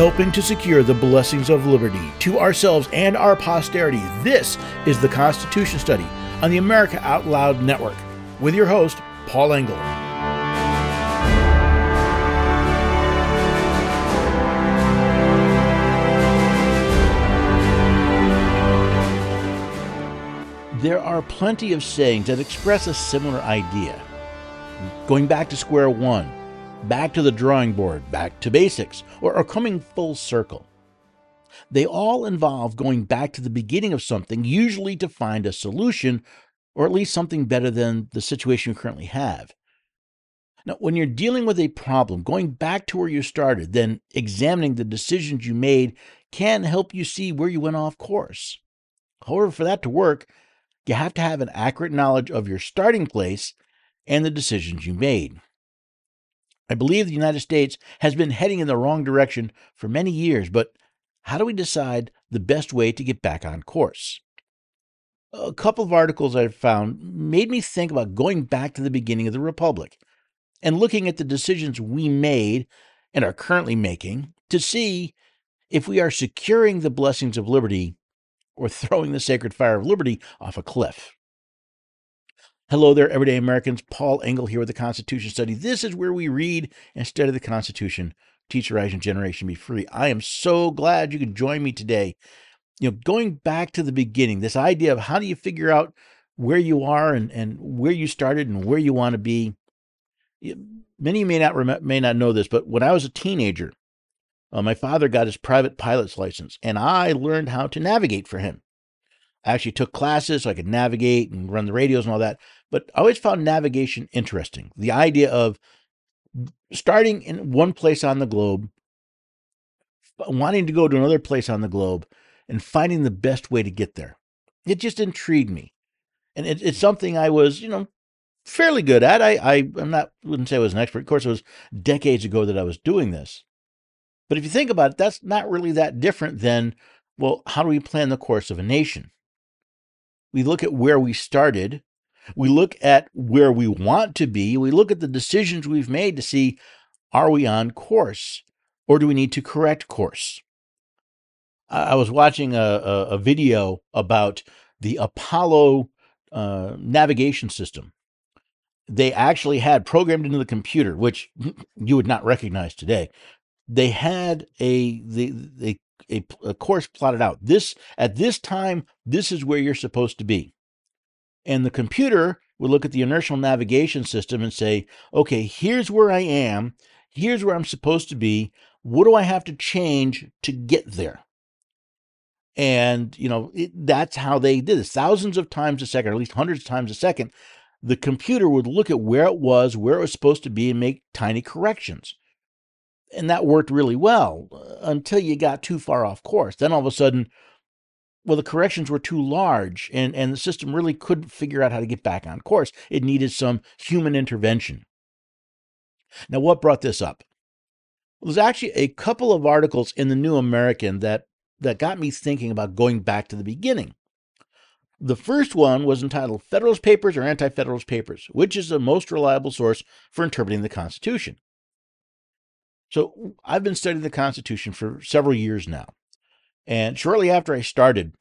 helping to secure the blessings of liberty to ourselves and our posterity. This is the Constitution Study on the America Out Loud Network with your host, Paul Engel. There are plenty of sayings that express a similar idea. Going back to square one, back to the drawing board, back to basics, or coming full circle. They all involve going back to the beginning of something, usually to find a solution, or at least something better than the situation you currently have. Now, when you're dealing with a problem, going back to where you started, then examining the decisions you made can help you see where you went off course. However, for that to work, you have to have an accurate knowledge of your starting place and the decisions you made. I believe the United States has been heading in the wrong direction for many years, but how do we decide the best way to get back on course? A couple of articles I've found made me think about going back to the beginning of the Republic and looking at the decisions we made and are currently making to see if we are securing the blessings of liberty or throwing the sacred fire of liberty off a cliff. Hello there, everyday Americans. Paul Engel here with the Constitution Study. This is where we read and study the Constitution. Teach, rise, and generation be free. I am so glad you could join me today. You know, going back to the beginning, this idea of how do you figure out where you are and where you started and where you want to be. Many may not know this, but when I was a teenager, my father got his private pilot's license, and I learned how to navigate for him. I actually took classes so I could navigate and run the radios and all that, but I always found navigation interesting. The idea of starting in one place on the globe, wanting to go to another place on the globe, and finding the best way to get there. It just intrigued me. And it's something I was, fairly good at. I wouldn't say I was an expert. Of course, it was decades ago that I was doing this. But if you think about it, that's not really that different than, well, how do we plan the course of a nation? We look at where we started. We look at where we want to be. We look at the decisions we've made to see, are we on course or do we need to correct course? I was watching a video about the Apollo navigation system. They actually had programmed into the computer, which you would not recognize today. They had a course plotted out. At this time, this is where you're supposed to be. And the computer would look at the inertial navigation system and say, okay, here's where I am. Here's where I'm supposed to be. What do I have to change to get there? And, that's how they did this. Thousands of times a second, or at least hundreds of times a second, the computer would look at where it was supposed to be and make tiny corrections. And that worked really well until you got too far off course. Then all of a sudden, well, the corrections were too large and the system really couldn't figure out how to get back on course. It needed some human intervention. Now, what brought this up? Well, there's actually a couple of articles in the New American that got me thinking about going back to the beginning. The first one was entitled Federalist Papers or Anti-Federalist Papers, which is the most reliable source for interpreting the Constitution. So I've been studying the Constitution for several years now. And shortly after I started,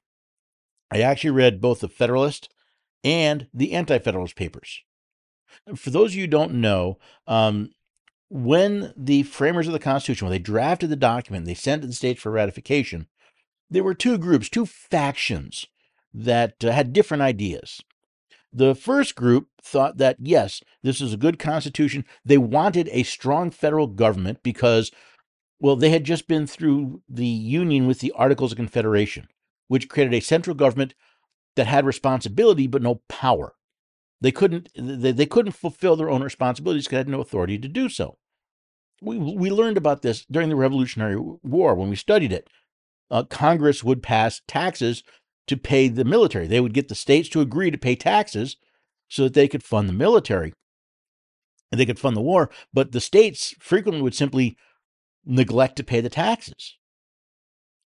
I actually read both the Federalist and the Anti-Federalist Papers. For those of you who don't know, when the framers of the Constitution, when they drafted the document, they sent it to the states for ratification, there were two groups, two factions that had different ideas. The first group thought that, yes, this is a good constitution. They wanted a strong federal government because, well, they had just been through the union with the Articles of Confederation, which created a central government that had responsibility but no power. They couldn't fulfill their own responsibilities because they had no authority to do so. We learned about this during the Revolutionary War when we studied it. Congress would pass taxes to pay the military. They would get the states to agree to pay taxes so that they could fund the military and they could fund the war, but the states frequently would simply neglect to pay the taxes.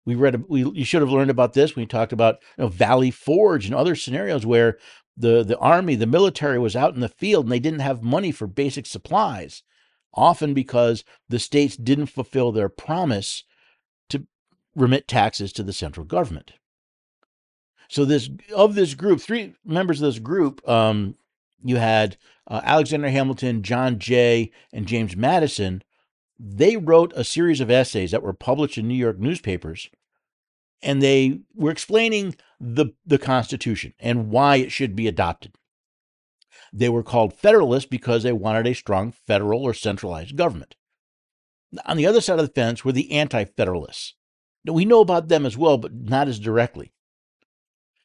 You should have learned about this when you talked about Valley Forge and other scenarios where the army, the military was out in the field and they didn't have money for basic supplies, often because the states didn't fulfill their promise remit taxes to the central government. So of this group, three members of this group, you had Alexander Hamilton, John Jay, and James Madison. They wrote a series of essays that were published in New York newspapers, and they were explaining the Constitution and why it should be adopted. They were called Federalists because they wanted a strong federal or centralized government. On the other side of the fence were the Anti-Federalists. Now, we know about them as well, but not as directly.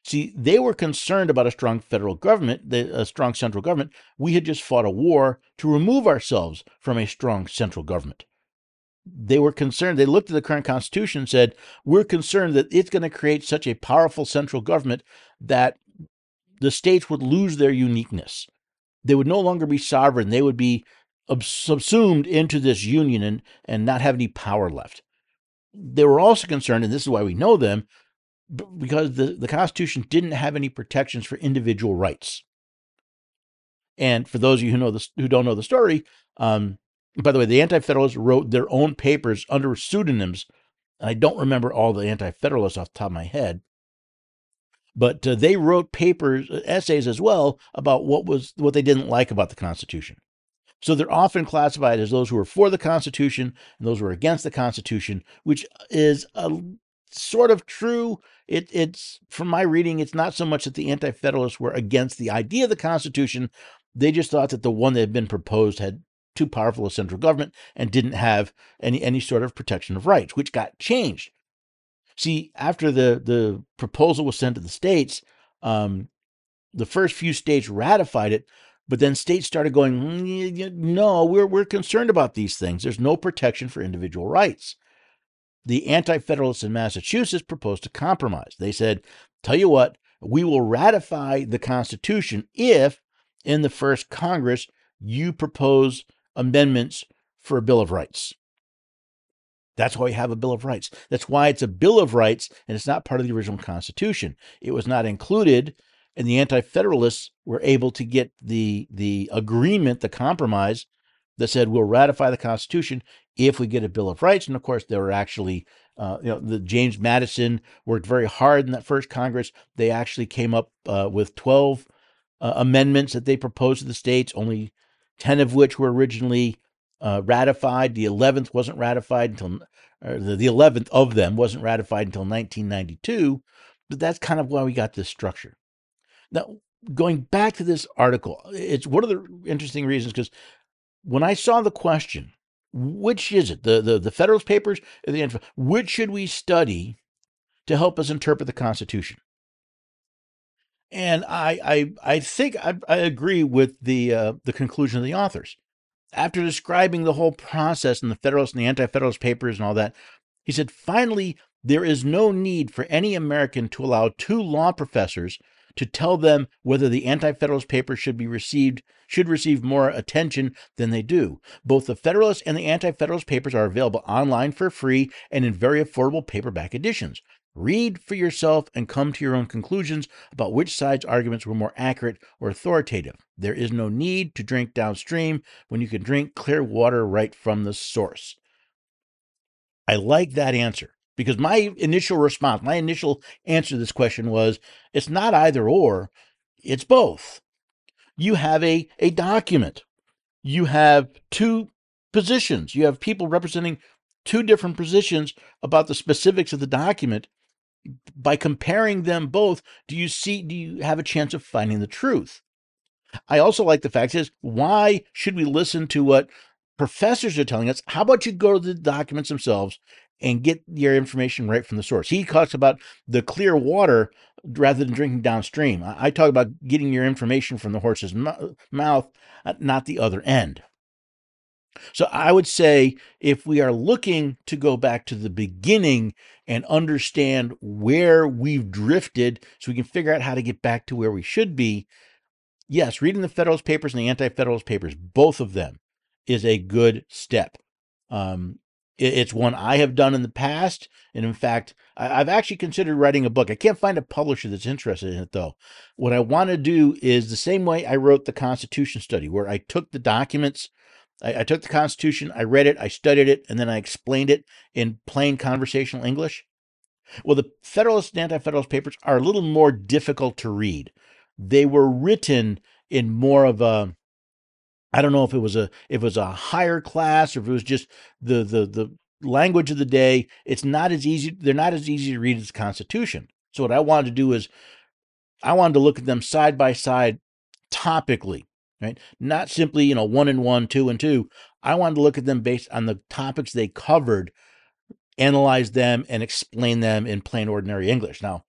See, they were concerned about a strong federal government, a strong central government. We had just fought a war to remove ourselves from a strong central government. They were concerned. They looked at the current Constitution and said, we're concerned that it's going to create such a powerful central government that the states would lose their uniqueness. They would no longer be sovereign. They would be subsumed into this union and not have any power left. They were also concerned, and this is why we know them, because the Constitution didn't have any protections for individual rights. And for those of you who don't know the story, by the way, the Anti-Federalists wrote their own papers under pseudonyms. And I don't remember all the Anti-Federalists off the top of my head, but they wrote papers, essays as well, about what they didn't like about the Constitution. So they're often classified as those who are for the Constitution and those who are against the Constitution, which is a sort of true. It's from my reading, it's not so much that the Anti-Federalists were against the idea of the Constitution. They just thought that the one that had been proposed had too powerful a central government and didn't have any sort of protection of rights, which got changed. See, after the proposal was sent to the states, the first few states ratified it, but then states started going, no, we're concerned about these things. There's no protection for individual rights. The Anti-Federalists in Massachusetts proposed a compromise. They said, tell you what, we will ratify the Constitution if, in the first Congress, you propose amendments for a Bill of Rights. That's why we have a Bill of Rights. That's why it's a Bill of Rights, and it's not part of the original Constitution. It was not included, and the Anti-Federalists were able to get the agreement, the compromise, that said we'll ratify the Constitution if we get a Bill of Rights. And of course, there were actually, the James Madison worked very hard in that first Congress. They actually came up with 12 amendments that they proposed to the states, only 10 of which were originally ratified. The 11th wasn't ratified until, or the 11th of them wasn't ratified until 1992. But that's kind of why we got this structure. Now, going back to this article, it's one of the interesting reasons, because when I saw the question, which is it, the Federalist Papers or the Anti-Federalist, which should we study to help us interpret the Constitution? And I think I agree with the conclusion of the authors. After describing the whole process in the Federalist and the Anti-Federalist Papers and all that, he said, finally, there is no need for any American to allow two law professors to tell them whether the Anti-Federalist Papers should receive more attention than they do. Both the Federalist and the Anti-Federalist Papers are available online for free and in very affordable paperback editions. Read for yourself and come to your own conclusions about which side's arguments were more accurate or authoritative. There is no need to drink downstream when you can drink clear water right from the source. I like that answer. Because my initial answer to this question was, it's not either or, it's both. You have a document. You have two positions. You have people representing two different positions about the specifics of the document. By comparing them both, do you have a chance of finding the truth? I also like the fact is, why should we listen to what professors are telling us? How about you go to the documents themselves and get your information right from the source? He talks about the clear water rather than drinking downstream. I talk about getting your information from the horse's mouth, not the other end. So I would say if we are looking to go back to the beginning and understand where we've drifted so we can figure out how to get back to where we should be, yes, reading the Federalist Papers and the Anti-Federalist Papers, both of them, is a good step. It's one I have done in the past, and in fact, I've actually considered writing a book. I can't find a publisher that's interested in it, though. What I want to do is the same way I wrote the Constitution Study, where I took the documents, I took the Constitution, I read it, I studied it, and then I explained it in plain conversational English. Well, the Federalist and Anti-Federalist Papers are a little more difficult to read. They were written in more of a, I don't know if it was a higher class or if it was just the language of the day. It's not as easy. They're not as easy to read as the Constitution. So what I wanted to do is I wanted to look at them side by side topically, right? Not simply, you know, 1 and 1, 2 and 2. I wanted to look at them based on the topics they covered, analyze them, and explain them in plain, ordinary English. Now,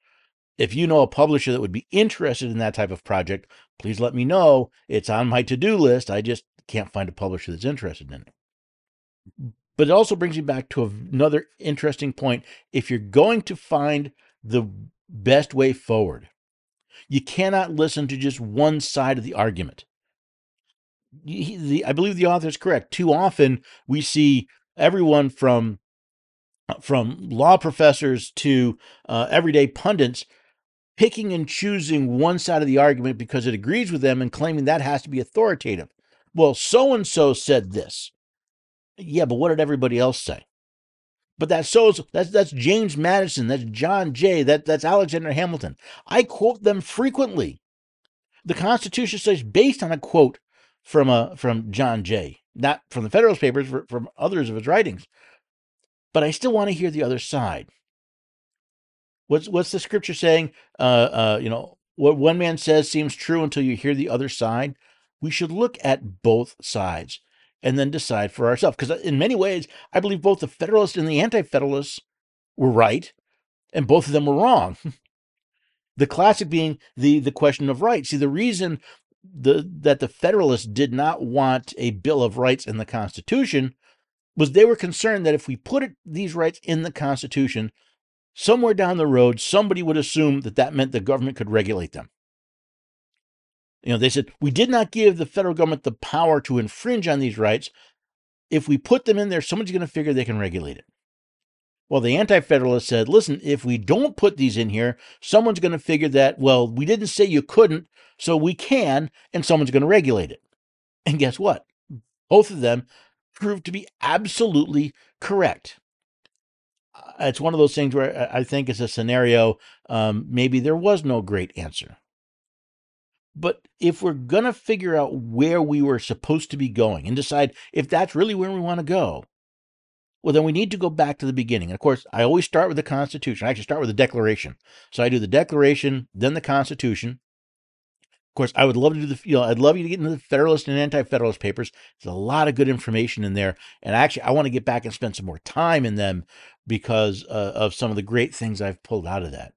if you know a publisher that would be interested in that type of project, please let me know. It's on my to-do list. I just can't find a publisher that's interested in it. But it also brings me back to another interesting point. If you're going to find the best way forward, you cannot listen to just one side of the argument. I believe the author is correct. Too often we see everyone from law professors to everyday pundits picking and choosing one side of the argument because it agrees with them and claiming that has to be authoritative. Well, so-and-so said this. Yeah, but what did everybody else say? But that's James Madison, that's John Jay, that's Alexander Hamilton. I quote them frequently. The Constitution Study is based on a quote from John Jay, not from the Federalist Papers, from others of his writings. But I still want to hear the other side. What's the scripture saying? What one man says seems true until you hear the other side. We should look at both sides and then decide for ourselves. Because in many ways, I believe both the Federalists and the Anti-Federalists were right, and both of them were wrong. The classic being the question of rights. See, the reason that the Federalists did not want a Bill of Rights in the Constitution was they were concerned that if we put these rights in the Constitution, somewhere down the road, somebody would assume that meant the government could regulate them. You know, they said, we did not give the federal government the power to infringe on these rights. If we put them in there, someone's going to figure they can regulate it. Well, the Anti-Federalists said, listen, if we don't put these in here, someone's going to figure that, well, we didn't say you couldn't, so we can, and someone's going to regulate it. And guess what? Both of them proved to be absolutely correct. It's one of those things where I think it's a scenario, maybe there was no great answer. But if we're going to figure out where we were supposed to be going and decide if that's really where we want to go, well, then we need to go back to the beginning. And of course, I always start with the Constitution. I actually start with the Declaration. So I do the Declaration, then the Constitution. Of course, I would love to do I'd love you to get into the Federalist and Anti-Federalist Papers. There's a lot of good information in there. And actually, I want to get back and spend some more time in them because of some of the great things I've pulled out of that.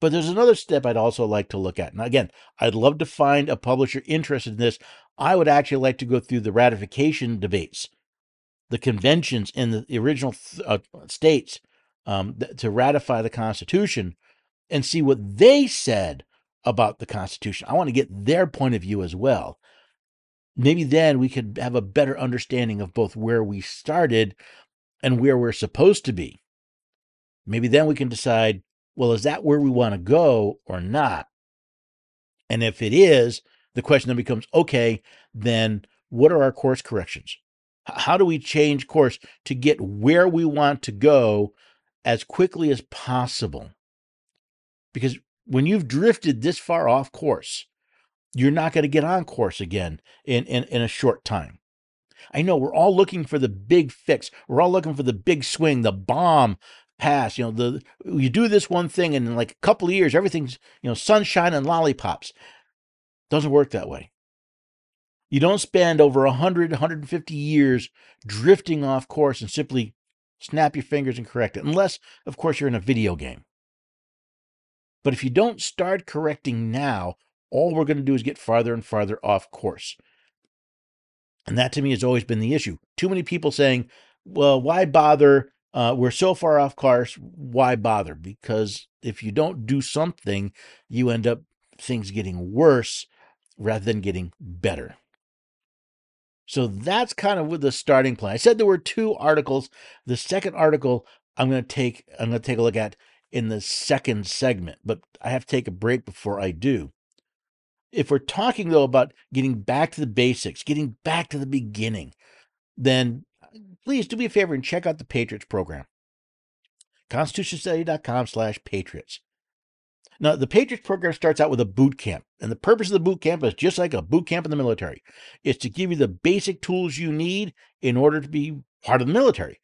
But there's another step I'd also like to look at. And again, I'd love to find a publisher interested in this. I would actually like to go through the ratification debates, the conventions in the original states to ratify the Constitution and see what they said about the Constitution. I want to get their point of view as well. Maybe then we could have a better understanding of both where we started and where we're supposed to be. Maybe then we can decide, well, is that where we want to go or not? And if it is, the question then becomes, okay, then what are our course corrections? How do we change course to get where we want to go as quickly as possible? Because when you've drifted this far off course, you're not going to get on course again in a short time. I know we're all looking for the big fix. We're all looking for the big swing, the bomb pass. You know, you do this one thing and in like a couple of years, everything's, you know, sunshine and lollipops. Doesn't work that way. You don't spend over 100, 150 years drifting off course and simply snap your fingers and correct it, unless, of course, you're in a video game. But if you don't start correcting now, all we're going to do is get farther and farther off course. And that, to me, has always been the issue. Too many people saying, well, why bother? We're so far off course, why bother? Because if you don't do something, you end up things getting worse rather than getting better. So that's kind of with the starting plan. I said there were two articles. The second article I'm going to take a look at in the second segment, but I have to take a break before I do. If we're talking, though, about getting back to the basics, getting back to the beginning, then please do me a favor and check out the Patriots program. constitutionstudy.com/patriots. Now, the Patriots program starts out with a boot camp, and the purpose of the boot camp is just like a boot camp in the military. It's to give you the basic tools you need in order to be part of the military.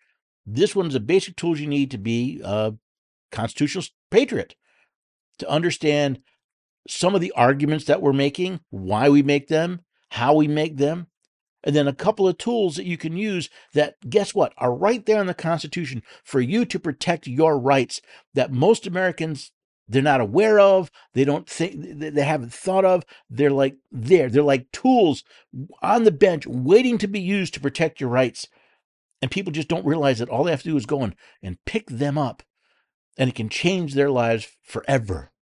This one's the basic tools you need to be a constitutional patriot, to understand some of the arguments that we're making, why we make them, how we make them, and then a couple of tools that you can use that, guess what, are right there in the Constitution for you to protect your rights that most Americans, they're not aware of, they don't think, they haven't thought of. They're like there. They're like tools on the bench waiting to be used to protect your rights. And people just don't realize that all they have to do is go and pick them up. And it can change their lives forever.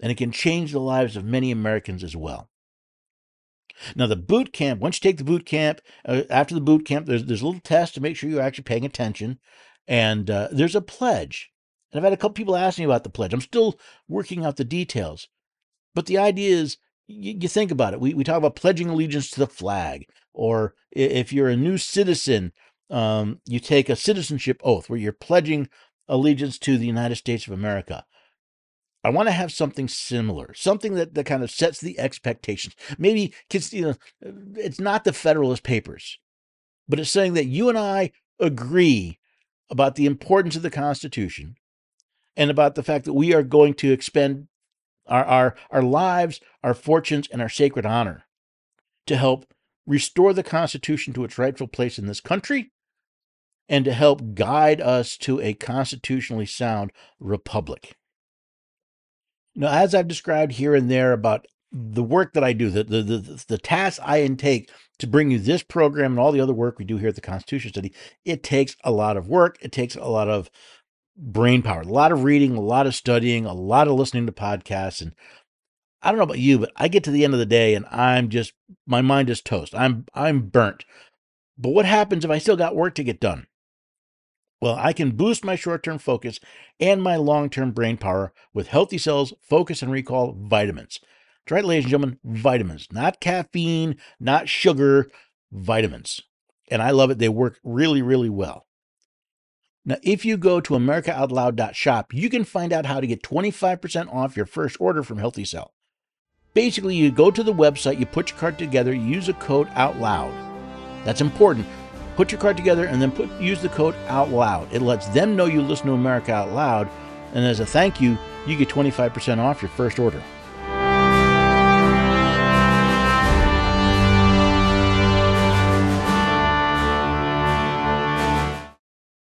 And it can change the lives of many Americans as well. Now, the boot camp, once you take the boot camp, after the boot camp, there's a little test to make sure you're actually paying attention. And there's a pledge. And I've had a couple people ask me about the pledge. I'm still working out the details. But the idea is, you think about it. We talk about pledging allegiance to the flag. Or if you're a new citizen, you take a citizenship oath where you're pledging allegiance to the United States of America. I want to have something similar, something that kind of sets the expectations. Maybe kids, it's not the Federalist Papers, but it's saying that you and I agree about the importance of the Constitution, and about the fact that we are going to expend our lives, our fortunes, and our sacred honor to help restore the Constitution to its rightful place in this country, and to help guide us to a constitutionally sound republic. Now, as I've described here and there about the work that I do, the tasks I intake to bring you this program and all the other work we do here at the Constitution Study, it takes a lot of work. It takes a lot of brain power, a lot of reading, a lot of studying, a lot of listening to podcasts. And I don't know about you, but I get to the end of the day and my mind is toast. I'm burnt. But what happens if I still got work to get done? Well, I can boost my short-term focus and my long-term brain power with Healthy Cells Focus and Recall Vitamins. That's right, ladies and gentlemen, vitamins, not caffeine, not sugar, vitamins. And I love it. They work really, really well. Now, if you go to americaoutloud.shop, you can find out how to get 25% off your first order from Healthy Cell. Basically, you go to the website, you put your card together, you use a code OUTLOUD. That's important. Put your card together and then use the code OUTLOUD. It lets them know you listen to America Out Loud. And as a thank you, you get 25% off your first order.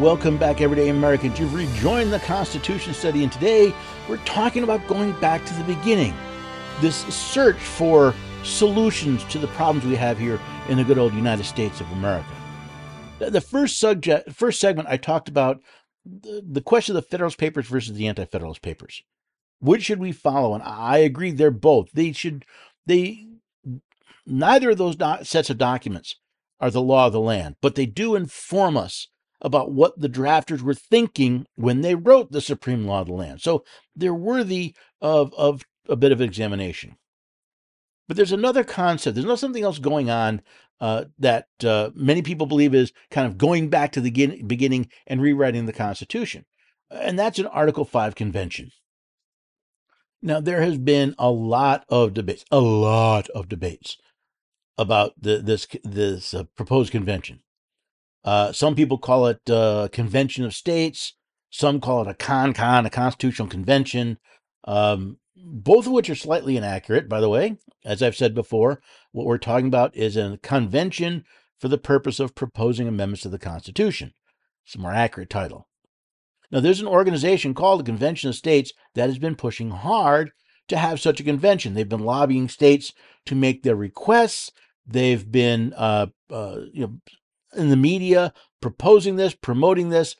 Welcome back, everyday Americans. You've rejoined the Constitution Study, and today we're talking about going back to the beginning, this search for solutions to the problems we have here in the good old United States of America. The first segment, I talked about the question of the Federalist Papers versus the Anti-Federalist Papers. Which should we follow? And I agree, they're both. Neither of those sets of documents are the law of the land, but they do inform us about what the drafters were thinking when they wrote the supreme law of the land. So they're worthy of a bit of examination. But there's another concept. There's not something else going on that many people believe is kind of going back to the beginning and rewriting the Constitution. And that's an Article V convention. Now, there has been a lot of debates about this proposed convention. Some people call it Convention of States. Some call it a con, a constitutional convention, both of which are slightly inaccurate, by the way. As I've said before, what we're talking about is a convention for the purpose of proposing amendments to the Constitution. It's a more accurate title. Now, there's an organization called the Convention of States that has been pushing hard to have such a convention. They've been lobbying states to make their requests. They've been in the media proposing this, promoting this.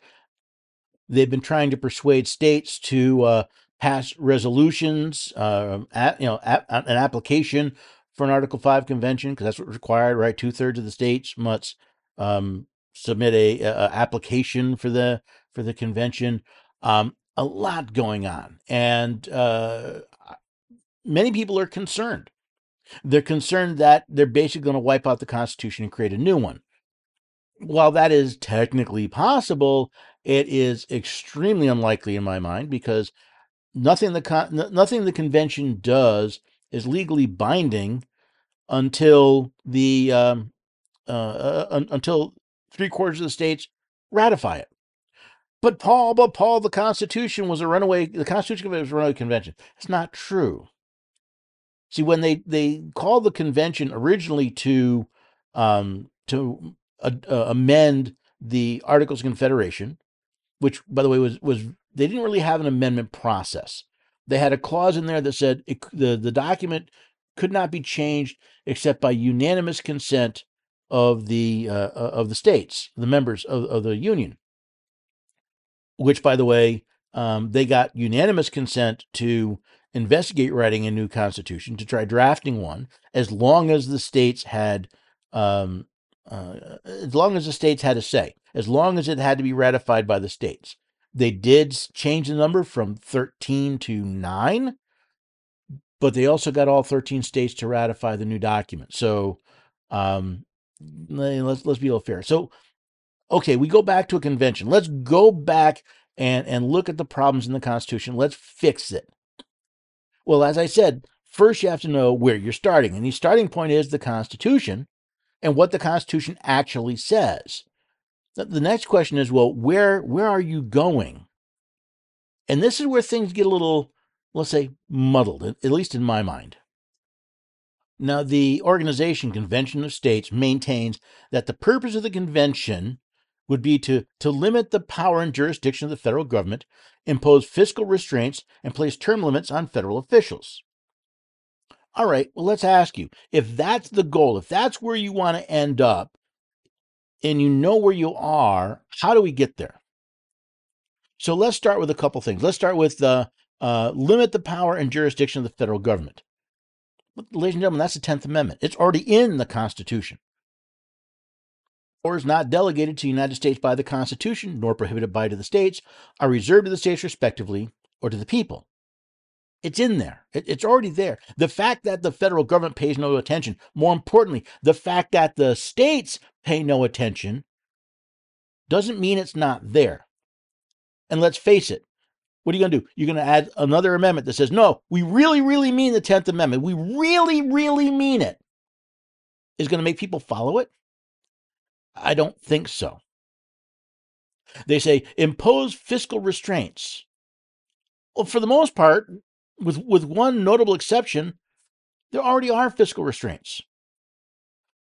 They've been trying to persuade states to pass resolutions, an application for an Article V convention, because that's what's required, right? 2/3 of the states must submit a application for the convention. A lot going on, and many people are concerned. They're concerned that they're basically going to wipe out the Constitution and create a new one. While that is technically possible, it is extremely unlikely in my mind, because nothing the convention does is legally binding until until 3/4 of the states ratify it. But Paul, the Constitution was a runaway. The Constitution was a runaway convention. It's not true. See, when they called the convention originally to amend the Articles of Confederation, which, by the way, was they didn't really have an amendment process. They had a clause in there that said the document could not be changed except by unanimous consent of the states, the members of the union. Which, by the way, they got unanimous consent to investigate writing a new constitution, to try drafting one, as long as the states had. As long as the states had a say, as long as it had to be ratified by the states. They did change the number from 13 to 9, but they also got all 13 states to ratify the new document. So let's be a little fair. So, okay, we go back to a convention. Let's go back and look at the problems in the Constitution. Let's fix it. Well, as I said, first you have to know where you're starting, and the starting point is the Constitution, and what the Constitution actually says. The next question is, well, where are you going? And this is where things get a little, let's say, muddled, at least in my mind. Now, the organization Convention of States maintains that the purpose of the convention would be to limit the power and jurisdiction of the federal government, impose fiscal restraints, and place term limits on federal officials. All right, well, let's ask you, if that's the goal, if that's where you want to end up, and you know where you are, how do we get there? So let's start with a couple things. Let's start with limit the power and jurisdiction of the federal government. But, ladies and gentlemen, that's the 10th Amendment. It's already in the Constitution. Or is not delegated to the United States by the Constitution, nor prohibited by to the states, are reserved to the states respectively, or to the people. It's in there. It's already there. The fact that the federal government pays no attention, more importantly, the fact that the states pay no attention, doesn't mean it's not there. And let's face it, what are you going to do? You're going to add another amendment that says, no, we really, really mean the 10th Amendment. We really, really mean it. Is it going to make people follow it? I don't think so. They say impose fiscal restraints. Well, for the most part, with one notable exception, there already are fiscal restraints.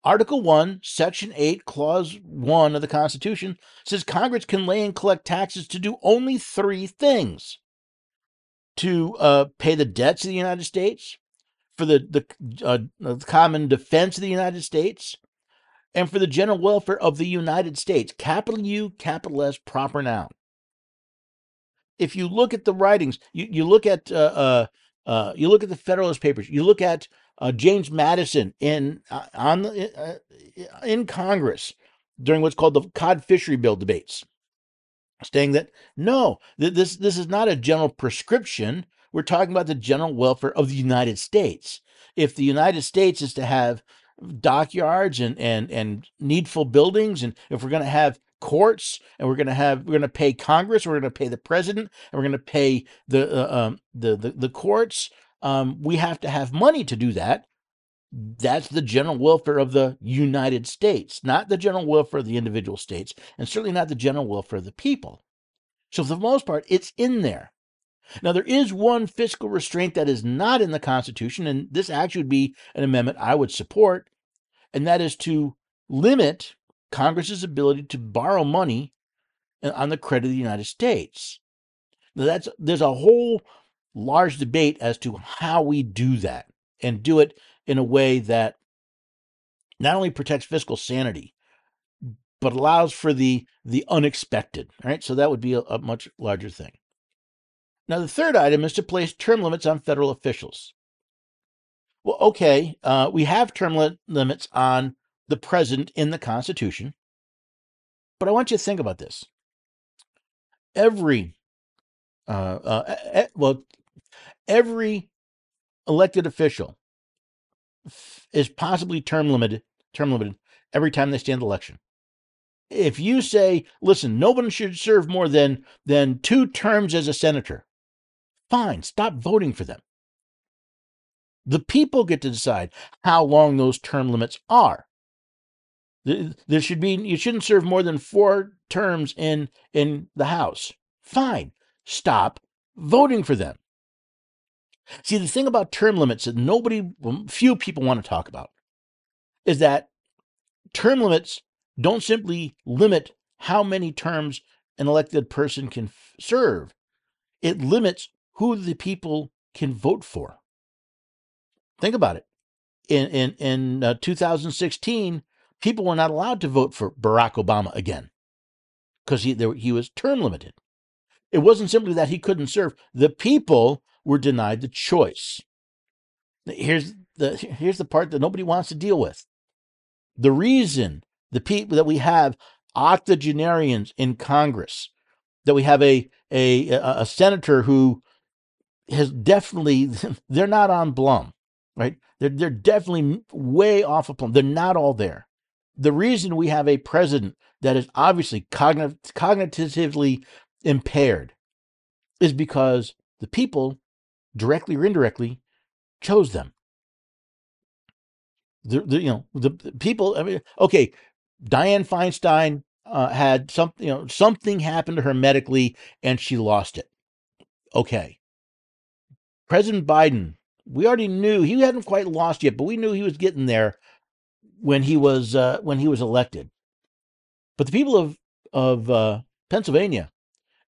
Article 1, Section 8, Clause 1 of the Constitution says Congress can lay and collect taxes to do only three things: to pay the debts of the United States, for the common defense of the United States, and for the general welfare of the United States. Capital U, capital S, proper noun. if you look at the writings, you look at the Federalist Papers, you look at James Madison in Congress during what's called the cod fishery bill debates, saying that no, this is not a general prescription. We're talking about the general welfare of the United States. If the United States is to have dockyards and needful buildings, and if we're going to have courts, and we're going to pay Congress, we're going to pay the president, and we're going to pay the courts, we have to have money to do that. That's the general welfare of the United States, not the general welfare of the individual states, and certainly not the general welfare of the people. So for the most part, it's in there. Now, there is one fiscal restraint that is not in the Constitution, and this actually would be an amendment I would support, and that is to limit Congress's ability to borrow money on the credit of the United States. Now, there's a whole large debate as to how we do that, and do it in a way that not only protects fiscal sanity, but allows for the unexpected. All right, so that would be a much larger thing. Now, the third item is to place term limits on federal officials. Well, okay, we have term limits on the president in the Constitution, but I want you to think about this. Every elected official is possibly term limited every time they stand election. If you say, listen, no one should serve more than 2 terms as a senator, fine, stop voting for them. The people get to decide how long those term limits are. There should be, you shouldn't serve more than 4 terms in the House. Fine, stop voting for them. See, the thing about term limits that few people want to talk about is that term limits don't simply limit how many terms an elected person can serve. It limits who the people can vote for. Think about it. In 2016, people were not allowed to vote for Barack Obama again because he was term limited. It wasn't simply that he couldn't serve. The people were denied the choice. Here's the part that nobody wants to deal with. The reason the people that we have octogenarians in Congress, that we have a senator who has definitely, they're not on Plumb, right? They're definitely way off of Plumb. They're not all there. The reason we have a president that is obviously cognitively impaired is because the people, directly or indirectly, chose them. The people. I mean, okay, Dianne Feinstein had something. Something happened to her medically, and she lost it. Okay. President Biden, we already knew he hadn't quite lost yet, but we knew he was getting there when he was elected. But the people of Pennsylvania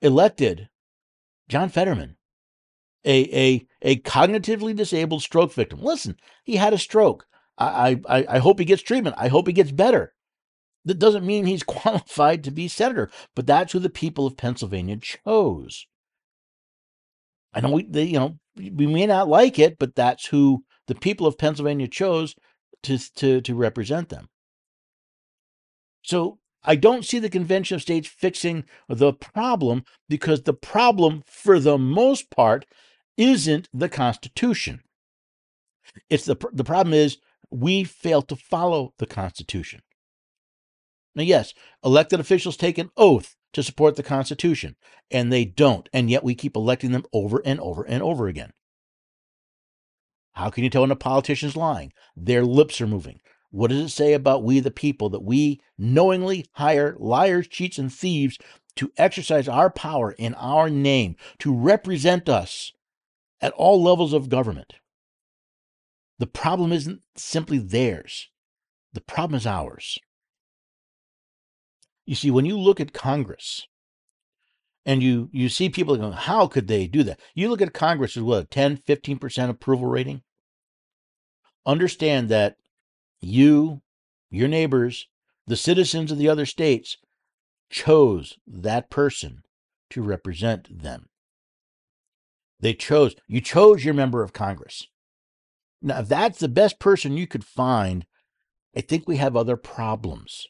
elected John Fetterman, a cognitively disabled stroke victim. Listen, he had a stroke. I hope he gets treatment. I hope he gets better. That doesn't mean he's qualified to be senator, but that's who the people of Pennsylvania chose. I know we may not like it, but that's who the people of Pennsylvania chose to represent them. So I don't see the Convention of States fixing the problem, because the problem, for the most part, isn't the Constitution. It's the problem is, we fail to follow the Constitution. Now, yes, elected officials take an oath to support the Constitution, and they don't, and yet we keep electing them over and over and over again. How can you tell when a politician's lying? Their lips are moving. What does it say about we the people that we knowingly hire liars, cheats, and thieves to exercise our power in our name, to represent us at all levels of government? The problem isn't simply theirs. The problem is ours. You see, when you look at Congress and you see people going, how could they do that? You look at Congress as what, 10, 15% approval rating? Understand that you, your neighbors, the citizens of the other states chose that person to represent them. You chose your member of Congress. Now, if that's the best person you could find, I think we have other problems.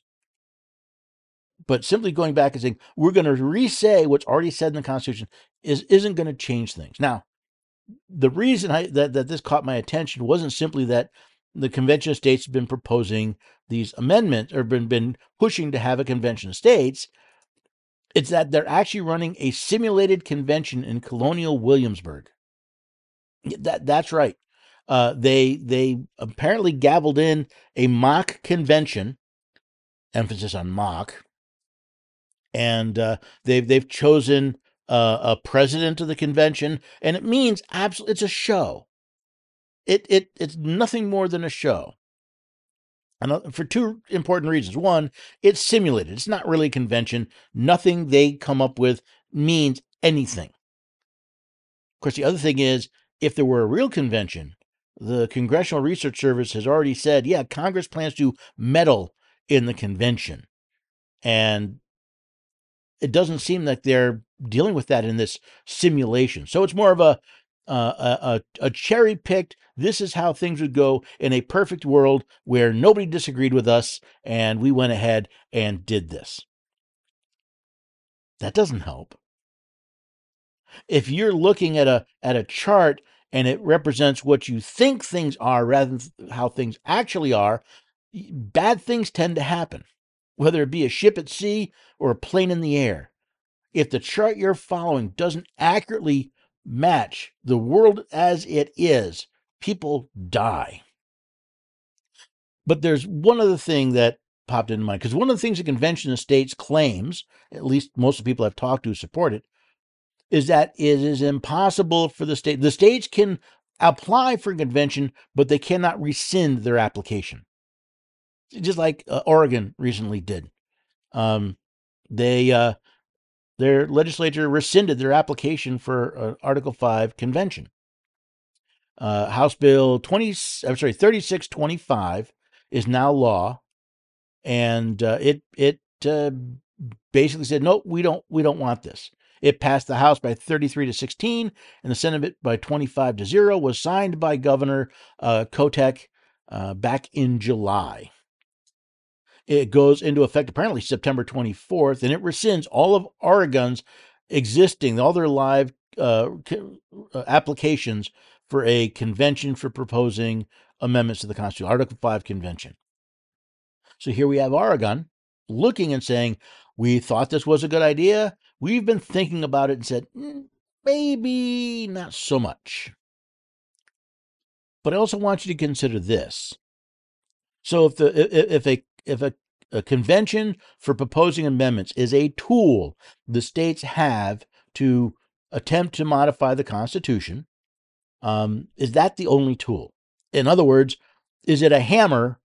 But simply going back and saying, we're going to re-say what's already said in the Constitution isn't going to change things. Now, the reason that this caught my attention wasn't simply that the Convention of States has been proposing these amendments or been pushing to have a Convention of States. It's that they're actually running a simulated convention in colonial Williamsburg. That's right. They apparently gaveled in a mock convention, emphasis on mock, and they've chosen a president of the convention, and it means absolutely it's a show. It's nothing more than a show, and for two important reasons. One, it's simulated; it's not really a convention. Nothing they come up with means anything. Of course, the other thing is, if there were a real convention, the Congressional Research Service has already said, yeah, Congress plans to meddle in the convention. And it doesn't seem like they're dealing with that in this simulation. So it's more of a cherry-picked, this is how things would go in a perfect world where nobody disagreed with us and we went ahead and did this. That doesn't help. If you're looking at a chart and it represents what you think things are rather than how things actually are, bad things tend to happen, whether it be a ship at sea or a plane in the air. If the chart you're following doesn't accurately match the world as it is, people die. But there's one other thing that popped into mind, because one of the things the Convention of States claims, at least most of the people I've talked to support it, is that it is impossible for the state. The states can apply for a convention, but they cannot rescind their application. Just like Oregon recently did. Their legislature rescinded their application for an Article V convention. House Bill 3625 is now law, and it basically said, no, we don't want this. It passed the House by 33 to 16, and the Senate by 25 to 0, was signed by Governor Kotek back in July. It goes into effect apparently September 24th, and it rescinds all of Oregon's existing, all their live applications for a convention for proposing amendments to the Constitution, Article V convention. So here we have Oregon looking and saying, we thought this was a good idea. We've been thinking about it and said, maybe not so much. But I also want you to consider this. So if a convention for proposing amendments is a tool the states have to attempt to modify the Constitution, is that the only tool? In other words, is it a hammer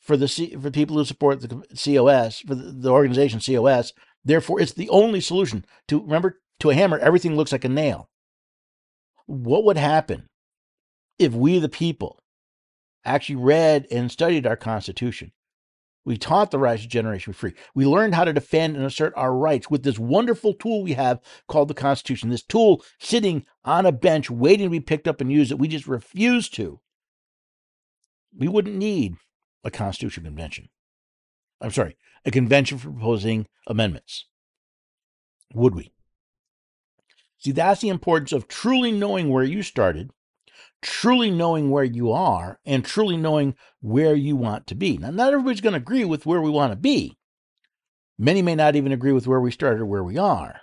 for people who support the COS, for the organization COS? Therefore, it's the only solution. To a hammer, everything looks like a nail. What would happen if we, the people, actually read and studied our Constitution? We taught the rights of generation free. We learned how to defend and assert our rights with this wonderful tool we have called the Constitution, this tool sitting on a bench waiting to be picked up and used that we just refuse to. We wouldn't need a Constitution convention. I'm sorry, a convention for proposing amendments. Would we? See, that's the importance of truly knowing where you started, truly knowing where you are, and truly knowing where you want to be. Now, not everybody's going to agree with where we want to be. Many may not even agree with where we started or where we are.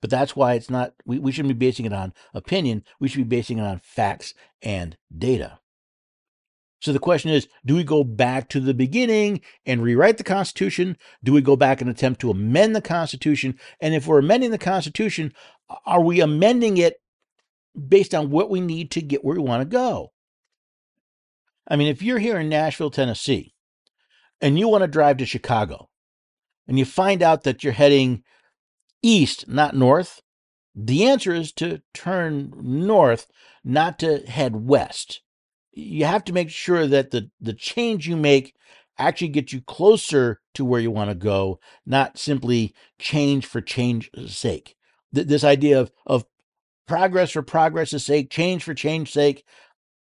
But that's why it's not, we shouldn't be basing it on opinion. We should be basing it on facts and data. So the question is, do we go back to the beginning and rewrite the Constitution? Do we go back and attempt to amend the Constitution? And if we're amending the Constitution, are we amending it based on what we need to get where we want to go? I mean, if you're here in Nashville, Tennessee, and you want to drive to Chicago, and you find out that you're heading east, not north, the answer is to turn north, not to head west. You have to make sure that the change you make actually gets you closer to where you want to go, not simply change for change's sake. This idea of progress for progress' sake, change for change's sake.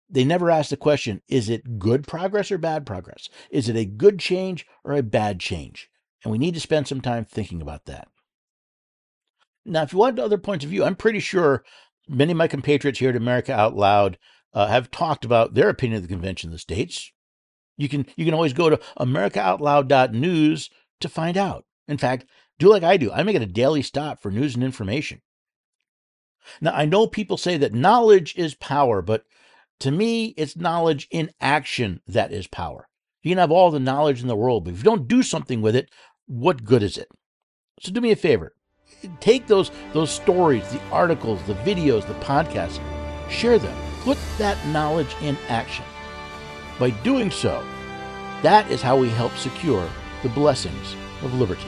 They never ask the question, is it good progress or bad progress? Is it a good change or a bad change? And we need to spend some time thinking about that. Now, if you want other points of view, I'm pretty sure many of my compatriots here at America Out Loud have talked about their opinion of the Convention of the States. You can always go to americaoutloud.news to find out. In fact, do like I do. I make it a daily stop for news and information. Now, I know people say that knowledge is power, but to me, it's knowledge in action that is power. You can have all the knowledge in the world, but if you don't do something with it, what good is it? So do me a favor. Take those stories, the articles, the videos, the podcasts, share them. Put that knowledge in action. By doing so, that is how we help secure the blessings of liberty.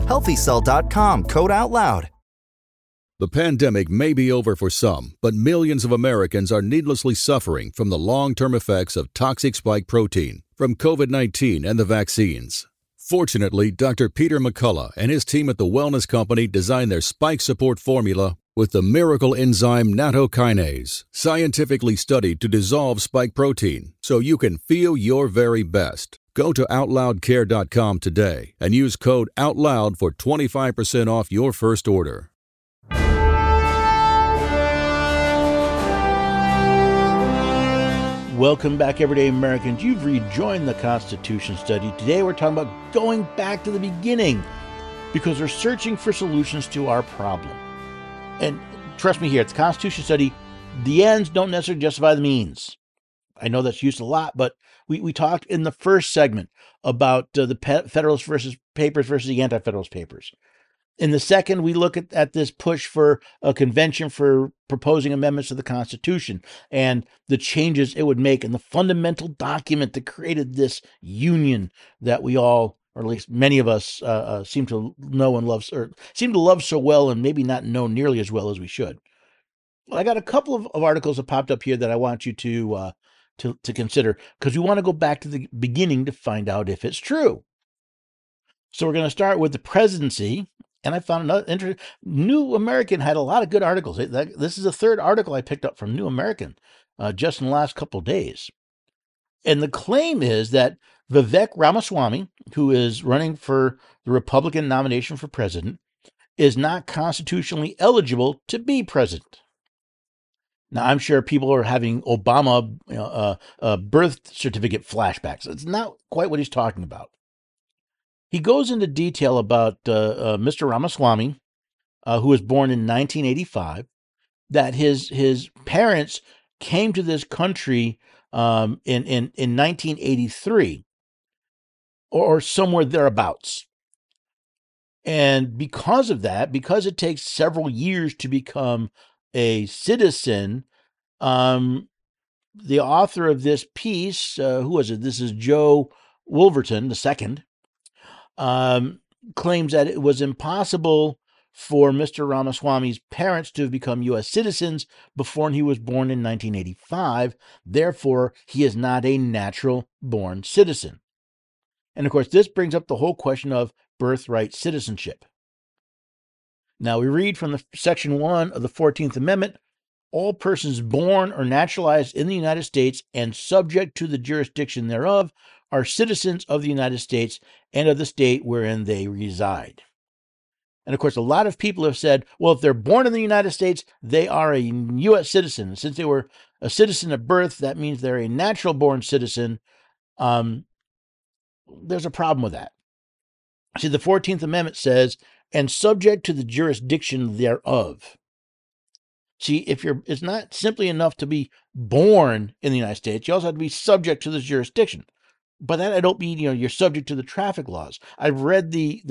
HealthyCell.com, code out loud. The pandemic may be over for some, but millions of Americans are needlessly suffering from the long-term effects of toxic spike protein from COVID-19 and the vaccines. Fortunately, Dr. Peter McCullough and his team at The Wellness Company designed their spike support formula with the miracle enzyme natokinase, scientifically studied to dissolve spike protein so you can feel your very best. Go to OutLoudCare.com today and use code OUTLOUD for 25% off your first order. Welcome back, everyday Americans. You've rejoined the Constitution Study. Today we're talking about going back to the beginning because we're searching for solutions to our problem. And trust me here, it's the Constitution Study. The ends don't necessarily justify the means. I know that's used a lot, but we talked in the first segment about the Federalist Papers versus the Anti-Federalist Papers. In the second, we look at this push for a convention for proposing amendments to the Constitution and the changes it would make in the fundamental document that created this union that we all, or at least many of us, seem to know and love, or seem to love so well and maybe not know nearly as well as we should. Well, I got a couple of articles that popped up here that I want you to consider, because we want to go back to the beginning to find out if it's true. So we're going to start with the presidency, and I found another interesting. New American had a lot of good articles. This is the third article I picked up from New American just in the last couple of days. And the claim is that Vivek Ramaswamy, who is running for the Republican nomination for president, is not constitutionally eligible to be president. Now, I'm sure people are having Obama birth certificate flashbacks. It's not quite what he's talking about. He goes into detail about Mr. Ramaswamy, who was born in 1985, that his parents came to this country in 1983 or somewhere thereabouts. And because of that, because it takes several years to become a citizen, the author of this piece, who was it? This is Joe Wolverton, the second, claims that it was impossible for Mr. Ramaswamy's parents to have become U.S. citizens before he was born in 1985. Therefore, he is not a natural-born citizen. And of course, this brings up the whole question of birthright citizenship. Now, we read from the Section 1 of the 14th Amendment, all persons born or naturalized in the United States and subject to the jurisdiction thereof are citizens of the United States and of the state wherein they reside. And of course, a lot of people have said, well, if they're born in the United States, they are a U.S. citizen. Since they were a citizen at birth, that means they're a natural-born citizen. There's a problem with that. See, the 14th Amendment says, and subject to the jurisdiction thereof. See, it's not simply enough to be born in the United States. You also have to be subject to the jurisdiction. By that, I don't mean, you're subject to the traffic laws. I've read the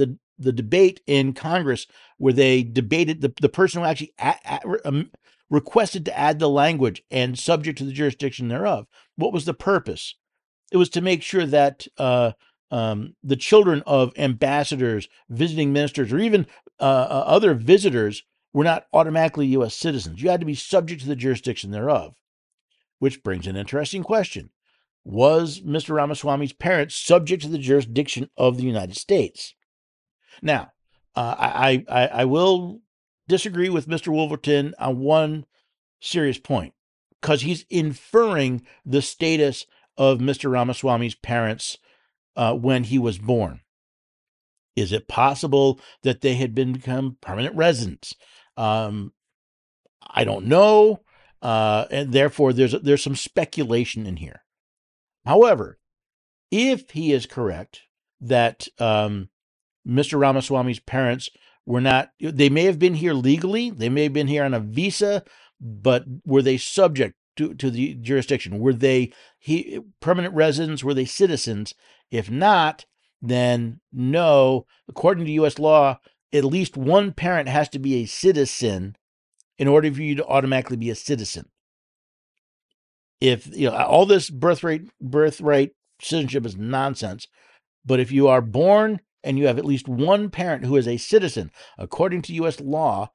debate in Congress where they debated the person who actually requested to add the language and subject to the jurisdiction thereof. What was the purpose? It was to make sure that the children of ambassadors, visiting ministers, or even other visitors were not automatically U.S. citizens. You had to be subject to the jurisdiction thereof, which brings an interesting question. Was Mr. Ramaswamy's parents subject to the jurisdiction of the United States? Now, I will disagree with Mr. Wolverton on one serious point, because he's inferring the status of Mr. Ramaswamy's parents when he was born. Is it possible that they had become permanent residents? I don't know, and therefore there's some speculation in here. However, if he is correct that Mr. Ramaswamy's parents were not, they may have been here legally, they may have been here on a visa, but were they subject to the jurisdiction? Were they permanent residents? Were they citizens? If not, then no. According to U.S. law, at least one parent has to be a citizen in order for you to automatically be a citizen. If all this birthright citizenship is nonsense, but if you are born and you have at least one parent who is a citizen, according to U.S. law,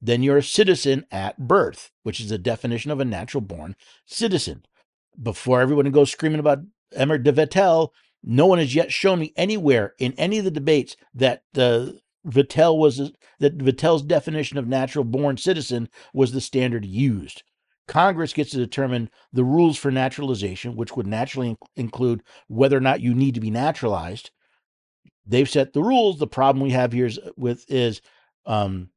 then you're a citizen at birth, which is the definition of a natural-born citizen. Before everyone goes screaming about Emer de Vattel, no one has yet shown me anywhere in any of the debates that Vattel's definition of natural-born citizen was the standard used. Congress gets to determine the rules for naturalization, which would naturally include whether or not you need to be naturalized. They've set the rules. The problem we have here is the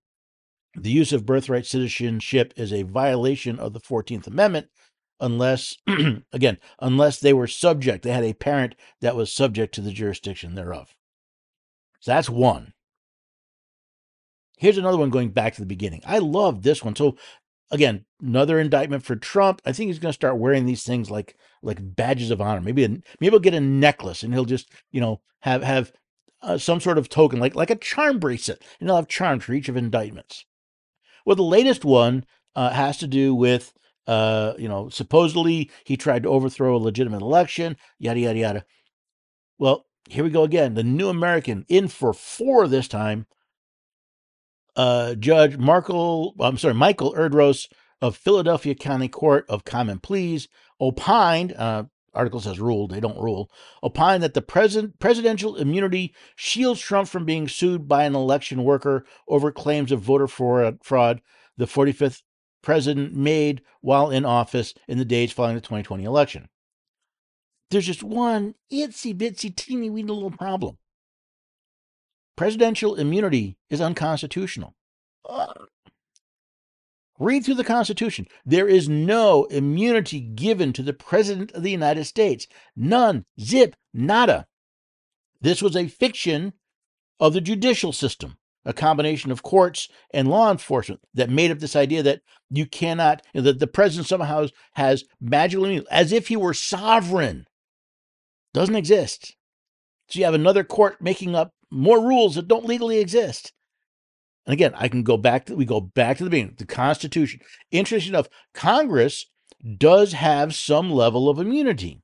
use of birthright citizenship is a violation of the 14th Amendment unless, unless they were subject, they had a parent that was subject to the jurisdiction thereof. So that's one. Here's another one going back to the beginning. I love this one. So again, another indictment for Trump. I think he's going to start wearing these things like badges of honor. Maybe he'll get a necklace and he'll just, have some sort of token, like a charm bracelet, and he'll have charms for each of indictments. Well, the latest one has to do with, supposedly he tried to overthrow a legitimate election, yada, yada, yada. Well, here we go again. The New American, in for four this time. Judge Michael Erdros of Philadelphia County Court of Common Pleas opined, article says ruled, they don't rule, opined that the presidential immunity shields Trump from being sued by an election worker over claims of voter fraud the 45th president made while in office in the days following the 2020 election. There's just one itsy-bitsy, teeny-weeny little problem. Presidential immunity is unconstitutional. Read through the Constitution. There is no immunity given to the President of the United States. None. Zip. Nada. This was a fiction of the judicial system, a combination of courts and law enforcement that made up this idea that you cannot, that the President somehow has magical immunity, as if he were sovereign. Doesn't exist. So you have another court making up more rules that don't legally exist. And again, we go back to the beginning, the Constitution. Interesting enough, Congress does have some level of immunity.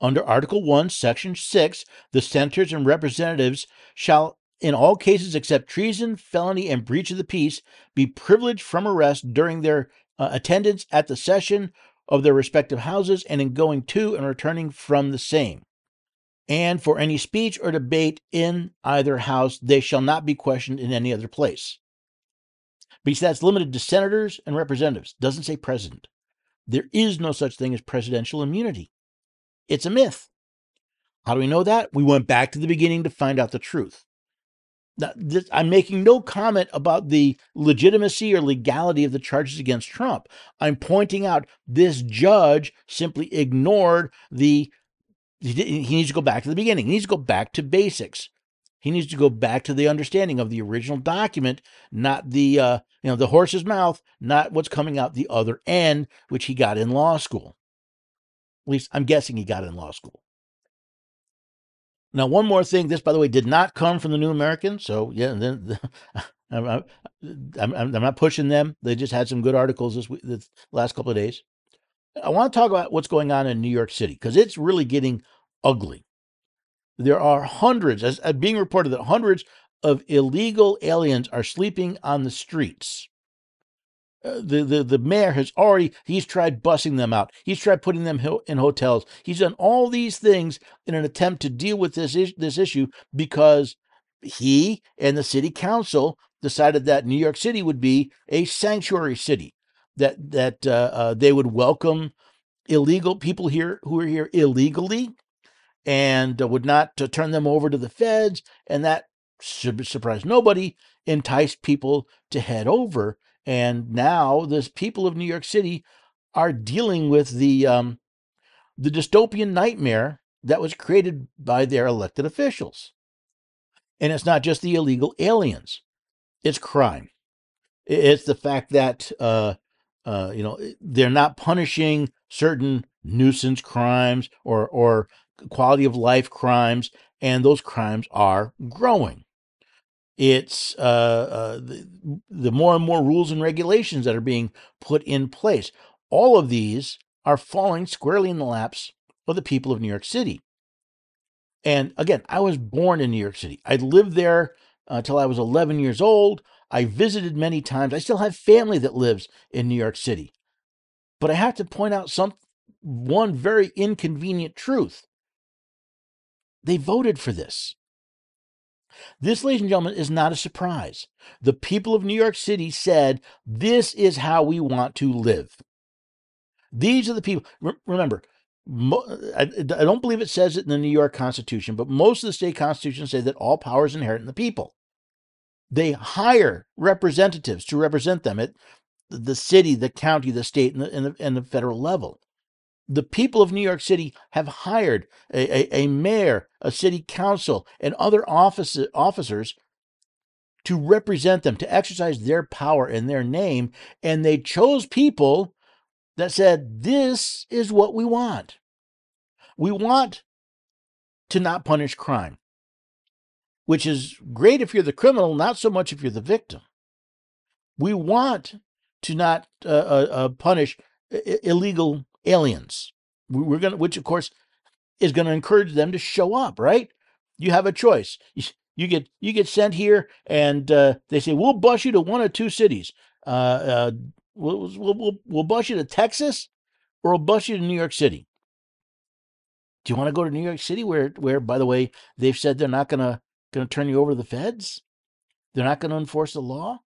Under Article 1, Section 6, the senators and representatives shall in all cases except treason, felony, and breach of the peace, be privileged from arrest during their attendance at the session of their respective houses and in going to and returning from the same. And for any speech or debate in either house, they shall not be questioned in any other place. But you see, that's limited to senators and representatives. Doesn't say president. There is no such thing as presidential immunity. It's a myth. How do we know that? We went back to the beginning to find out the truth. Now, I'm making no comment about the legitimacy or legality of the charges against Trump. I'm pointing out this judge simply ignored the, he needs to go back to the beginning. He needs to go back to basics. He needs to go back to the understanding of the original document, not the, the horse's mouth, not what's coming out the other end, which he got in law school. At least I'm guessing he got in law school. Now, one more thing. This, by the way, did not come from the New American. So, yeah, I'm not pushing them. They just had some good articles this week, the last couple of days. I want to talk about what's going on in New York City because it's really getting ugly. There are hundreds, as being reported, that hundreds of illegal aliens are sleeping on the streets. The mayor has already, he's tried bussing them out. He's tried putting them in hotels. He's done all these things in an attempt to deal with this issue because he and the city council decided that New York City would be a sanctuary city, that they would welcome illegal people here who are here illegally and would not turn them over to the feds. And that, should surprise nobody, enticed people to head over. And now the people of New York City are dealing with the dystopian nightmare that was created by their elected officials. And it's not just the illegal aliens. It's crime. It's the fact that, they're not punishing certain nuisance crimes or quality of life crimes, and those crimes are growing. It's the more and more rules and regulations that are being put in place. All of these are falling squarely in the laps of the people of New York City. And again, I was born in New York City. I lived there until I was 11 years old. I visited many times. I still have family that lives in New York City. But I have to point out one very inconvenient truth. They voted for this. This, ladies and gentlemen, is not a surprise. The people of New York City said, this is how we want to live. These are the people. Remember, I don't believe it says it in the New York Constitution, but most of the state constitutions say that all power is inherent in the people. They hire representatives to represent them at the city, the county, the state, and the federal level. The people of New York City have hired a mayor, a city council, and other officers to represent them, to exercise their power in their name. And they chose people that said, this is what we want. We want to not punish crime, which is great if you're the criminal, not so much if you're the victim. We want to not punish illegal aliens, which of course is going to encourage them to show up, right? You have a choice. You get sent here, and they say we'll bus you to one of two cities. We'll bus you to Texas, or we'll bus you to New York City. Do you want to go to New York City, where by the way they've said they're not going to turn you over to the feds? They're not going to enforce the law.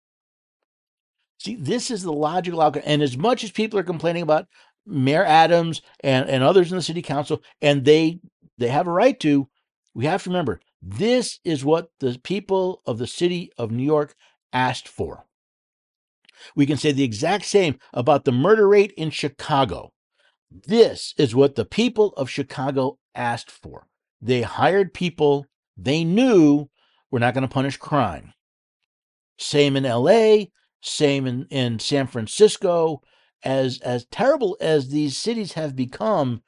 See, this is the logical outcome. And as much as people are complaining about Mayor Adams and others in the city council, and they have a right to, we have to remember, this is what the people of the city of New York asked for. We can say the exact same about the murder rate in Chicago. This is what the people of Chicago asked for. They hired people they knew were not going to punish crime. Same in LA, same in San Francisco. As terrible as these cities have become,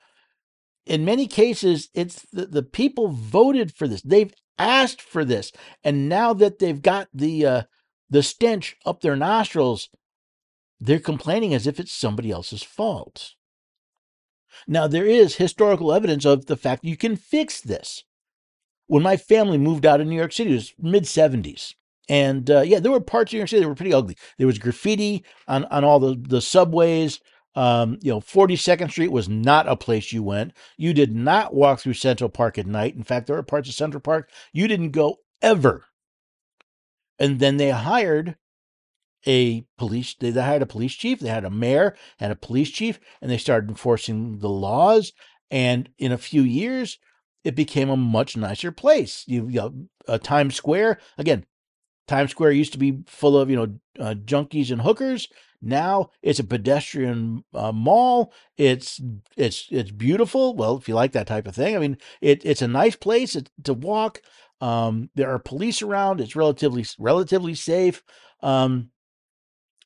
in many cases, it's the people voted for this. They've asked for this. And now that they've got the stench up their nostrils, they're complaining as if it's somebody else's fault. Now, there is historical evidence of the fact you can fix this. when my family moved out of New York City, it was mid-70s. And yeah, there were parts of New York City that were pretty ugly. There was graffiti on all the subways. 42nd Street was not a place you went. You did not walk through Central Park at night. In fact, there were parts of Central Park you didn't go ever. And then they hired a police chief, they had a mayor and a police chief, and they started enforcing the laws. And in a few years, it became a much nicer place. Times Square, again, Times Square used to be full of, junkies and hookers. Now it's a pedestrian mall. It's beautiful. Well, if you like that type of thing, I mean, it's a nice place to walk. There are police around. It's relatively safe.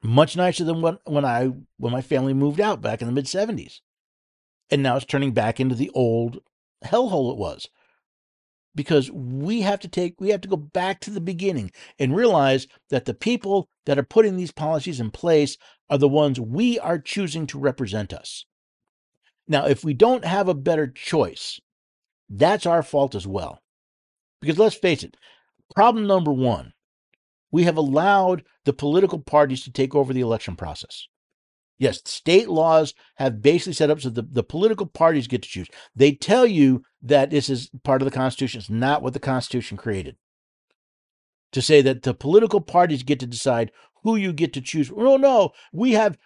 Much nicer than when my family moved out back in the mid-70s. And now it's turning back into the old hellhole it was. Because we have to go back to the beginning and realize that the people that are putting these policies in place are the ones we are choosing to represent us. Now, if we don't have a better choice, that's our fault as well. Because let's face it, problem number one, we have allowed the political parties to take over the election process. Yes, state laws have basically set up so the political parties get to choose. They tell you that this is part of the Constitution. It's not what the Constitution created. To say that the political parties get to decide who you get to choose. Oh, no, we have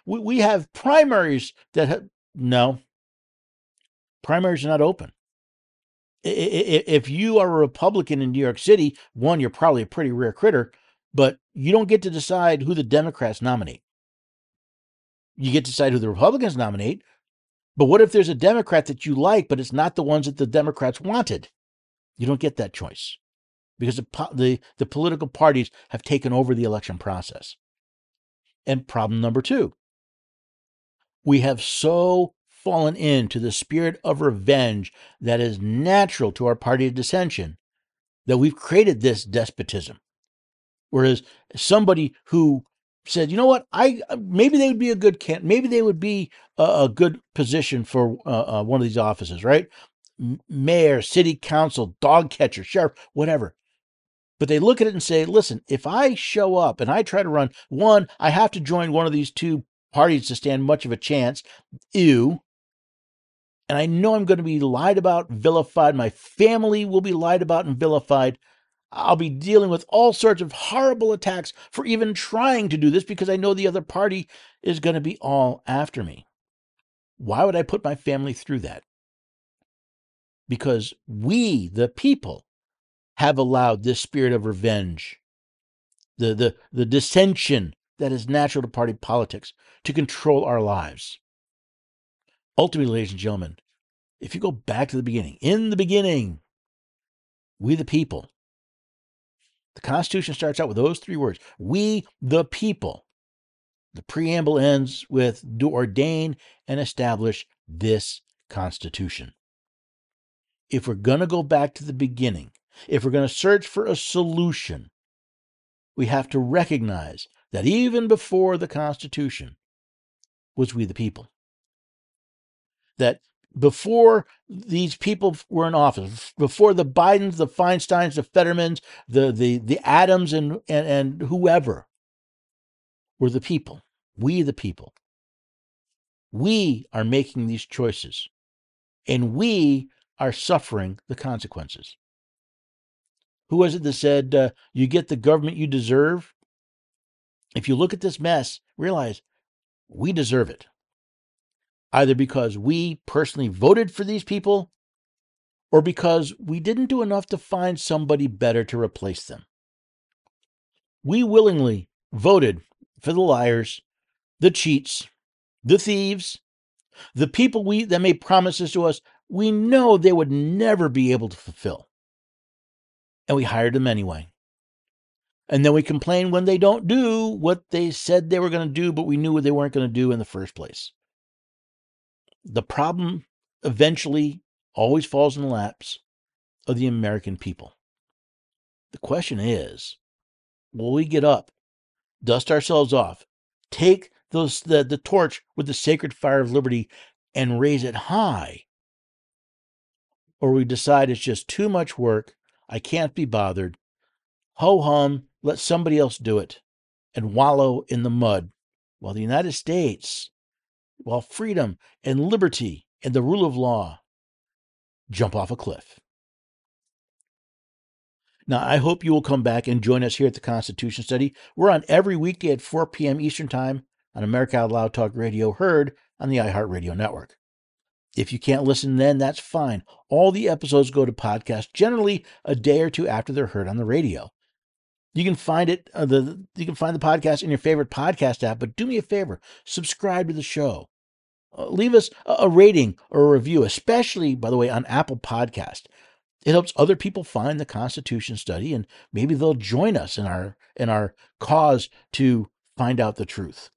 primaries that have... No. Primaries are not open. If you are a Republican in New York City, one, you're probably a pretty rare critter. But you don't get to decide who the Democrats nominate. You get to decide who the Republicans nominate. But what if there's a Democrat that you like, but it's not the ones that the Democrats wanted? You don't get that choice because the political parties have taken over the election process. And problem number two, we have so fallen into the spirit of revenge that is natural to our party of dissension that we've created this despotism. Whereas somebody who said, you know what, maybe they would be a good position for one of these offices, right? Mayor, city council, dog catcher, sheriff, whatever. But they look at it and say, listen, if I show up and I try to run, one, I have to join one of these two parties to stand much of a chance. Ew. And I know I'm going to be lied about, vilified. My family will be lied about and vilified. I'll be dealing with all sorts of horrible attacks for even trying to do this because I know the other party is going to be all after me. Why would I put my family through that? Because we, the people, have allowed this spirit of revenge, the dissension that is natural to party politics, to control our lives. Ultimately, ladies and gentlemen, if you go back to the beginning, in the beginning, we the people. The Constitution starts out with those three words, we the people. The preamble ends with do ordain and establish this Constitution. If we're going to go back to the beginning, if we're going to search for a solution, we have to recognize that even before the Constitution was we the people. That before these people were in office, before the Bidens, the Feinsteins, the Fettermans, the Adams and whoever were the people, we the people. We are making these choices and we are suffering the consequences. Who was it that said, you get the government you deserve? If you look at this mess, realize we deserve it. Either because we personally voted for these people or because we didn't do enough to find somebody better to replace them. We willingly voted for the liars, the cheats, the thieves, the people that made promises to us we know they would never be able to fulfill. And we hired them anyway. And then we complain when they don't do what they said they were going to do, but we knew what they weren't going to do in the first place. The problem eventually always falls in the laps of the American people. The question is, will we get up, dust ourselves off, take the torch with the sacred fire of liberty and raise it high? Or we decide it's just too much work. I can't be bothered. Ho-hum, let somebody else do it and wallow in the mud. While the United States, while freedom and liberty and the rule of law jump off a cliff. Now, I hope you will come back and join us here at the Constitution Study. We're on every weekday at 4 p.m. Eastern Time on America Out Loud Talk Radio, heard on the iHeartRadio network. If you can't listen then, that's fine. All the episodes go to podcast, generally a day or two after they're heard on the radio. You can find it. You can find the podcast in your favorite podcast app, but do me a favor, subscribe to the show. Leave us a rating or a review, especially, by the way, on Apple Podcast. It helps other people find the Constitution Study, and maybe they'll join us in our cause to find out the truth.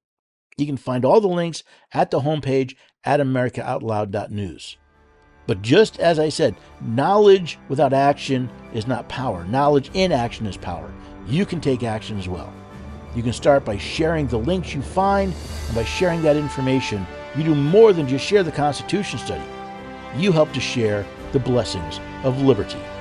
You can find all the links at the homepage at americaoutloud.news. But just as I said, knowledge without action is not power. Knowledge in action is power. You can take action as well. You can start by sharing the links you find, and by sharing that information, you do more than just share the Constitution Study. You help to share the blessings of liberty.